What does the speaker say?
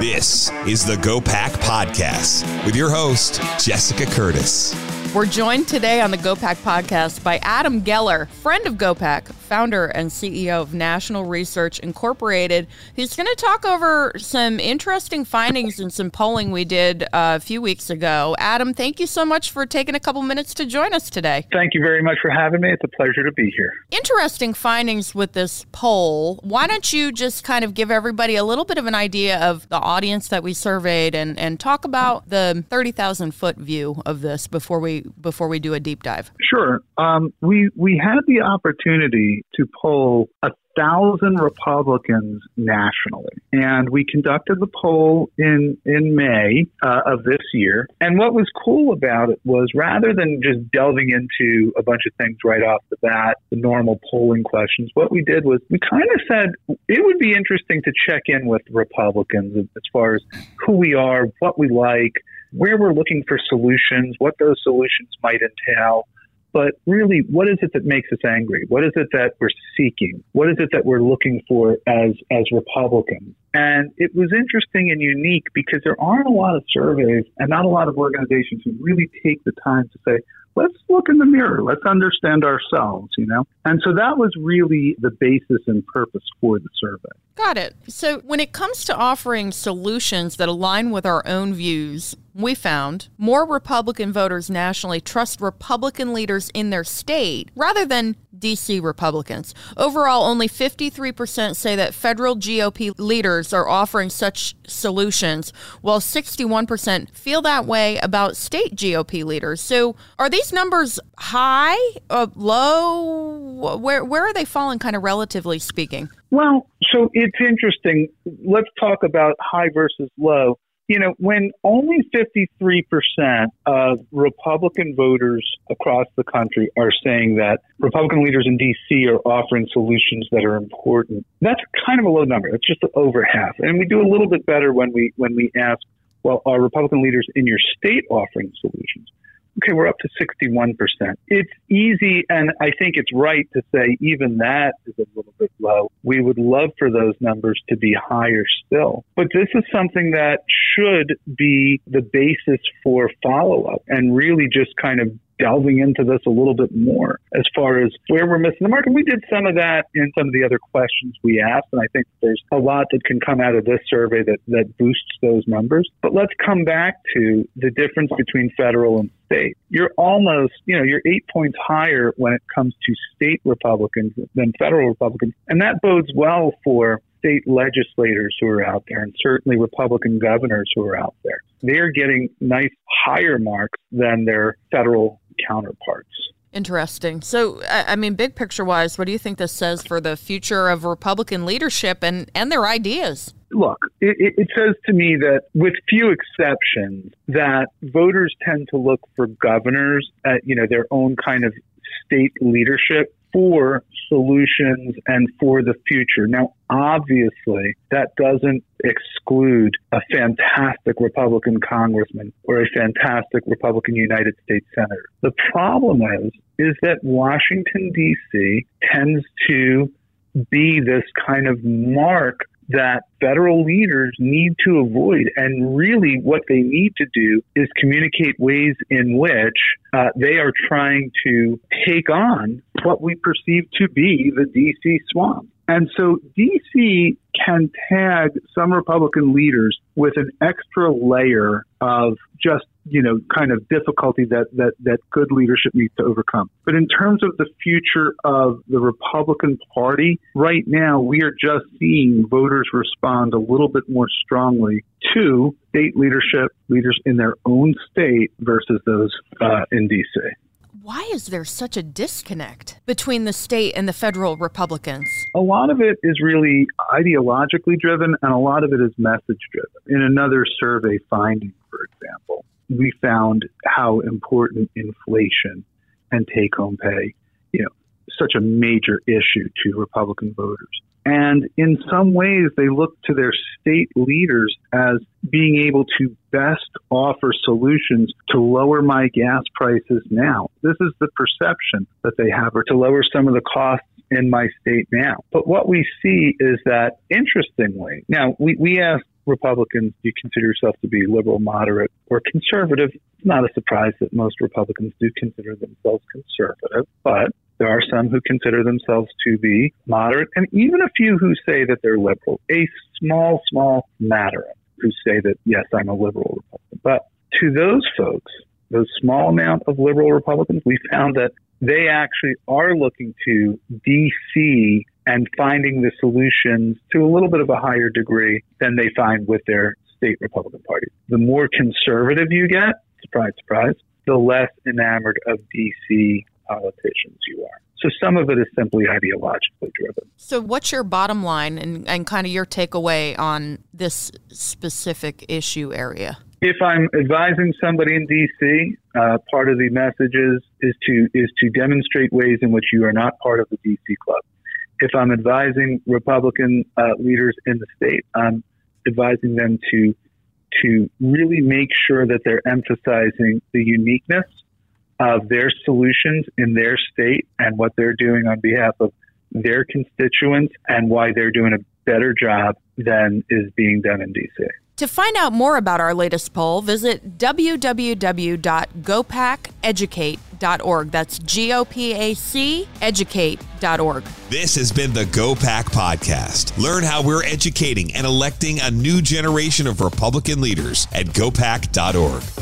This is the GOPAC Podcast with your host, Jessica Curtis. We're joined today on the GOPAC Podcast by Adam Geller, friend of GOPAC, founder and CEO of National Research Incorporated. He's going to talk over some interesting findings and some polling we did a few weeks ago. Adam, thank you so much for taking a couple minutes to join us today. Thank you very much for having me. It's a pleasure to be here. Interesting findings with this poll. Why don't you just kind of give everybody a little bit of an idea of the audience that we surveyed and talk about the 30,000-foot view of this before we do a deep dive? Sure. We had the opportunity to poll 1,000 Republicans nationally. And we conducted the poll in May of this year. And what was cool about it was, rather than just delving into a bunch of things right off the bat, the normal polling questions, what we did was we kind of said it would be interesting to check in with Republicans as far as who we are, what we like, where we're looking for solutions, what those solutions might entail. But really, what is it that makes us angry? What is it that we're seeking? What is it that we're looking for as Republicans? And it was interesting and unique because there aren't a lot of surveys and not a lot of organizations who really take the time to say, let's look in the mirror. Let's understand ourselves, you know? And so that was really the basis and purpose for the survey. Got it. So when it comes to offering solutions that align with our own views, we found more Republican voters nationally trust Republican leaders in their state rather than D.C. Republicans. Overall, only 53% say that federal GOP leaders are offering such solutions, while 61% feel that way about state GOP leaders. So are these numbers high, low? Where are they falling, kind of relatively speaking? Well, so it's interesting. Let's talk about high versus low. You know, when only 53% of Republican voters across the country are saying that Republican leaders in D.C. are offering solutions that are important, that's kind of a low number. It's just over half. And we do a little bit better when we ask, well, are Republican leaders in your state offering solutions? Okay, we're up to 61%. It's easy, and I think it's right to say even that is a little bit low. We would love for those numbers to be higher still. But this is something that should be the basis for follow-up and really just kind of delving into this a little bit more as far as where we're missing the mark. And we did some of that in some of the other questions we asked, and I think there's a lot that can come out of this survey that boosts those numbers. But let's come back to the difference between federal and state. You're almost, you're 8 points higher when it comes to state Republicans than federal Republicans, and that bodes well for state legislators who are out there, and certainly Republican governors who are out there. They're getting nice higher marks than their federal counterparts. Interesting. So, I mean, big picture wise, what do you think this says for the future of Republican leadership and their ideas? Look, it says to me that, with few exceptions, that voters tend to look for governors at, their own kind of state leadership for solutions and for the future. Now, obviously, that doesn't exclude a fantastic Republican congressman or a fantastic Republican United States senator. The problem is that Washington, D.C. tends to be this kind of mark that federal leaders need to avoid. And really what they need to do is communicate ways in which they are trying to take on what we perceive to be the D.C. swamp. And so D.C. can tag some Republican leaders with an extra layer of just, kind of difficulty that good leadership needs to overcome. But in terms of the future of the Republican Party, right now we are just seeing voters respond a little bit more strongly to state leadership, leaders in their own state versus those in D.C. Why is there such a disconnect between the state and the federal Republicans? A lot of it is really ideologically driven, and a lot of it is message driven. In another survey finding, for example, we found how important inflation and take-home pay, such a major issue to Republican voters. And in some ways, they look to their state leaders as being able to best offer solutions to lower my gas prices now. This is the perception that they have, or to lower some of the costs in my state now. But what we see is that, interestingly, now we ask Republicans, do you consider yourself to be liberal, moderate, or conservative? It's not a surprise that most Republicans do consider themselves conservative, but there are some who consider themselves to be moderate, and even a few who say that they're liberal. A small matter who say that, yes, I'm a liberal Republican. But to those folks, those small amount of liberal Republicans, we found that they actually are looking to DC and finding the solutions to a little bit of a higher degree than they find with their state Republican Party. The more conservative you get, surprise, surprise, the less enamored of DC politicians you are. So some of it is simply ideologically driven. So what's your bottom line and kind of your takeaway on this specific issue area? If I'm advising somebody in D.C., part of the message is to demonstrate ways in which you are not part of the D.C. club. If I'm advising Republican leaders in the state, I'm advising them to really make sure that they're emphasizing the uniqueness of their solutions in their state and what they're doing on behalf of their constituents and why they're doing a better job than is being done in D.C. To find out more about our latest poll, visit www.gopaceducate.org. That's G-O-P-A-C, educate.org. This has been the GOPAC Podcast. Learn how we're educating and electing a new generation of Republican leaders at gopac.org.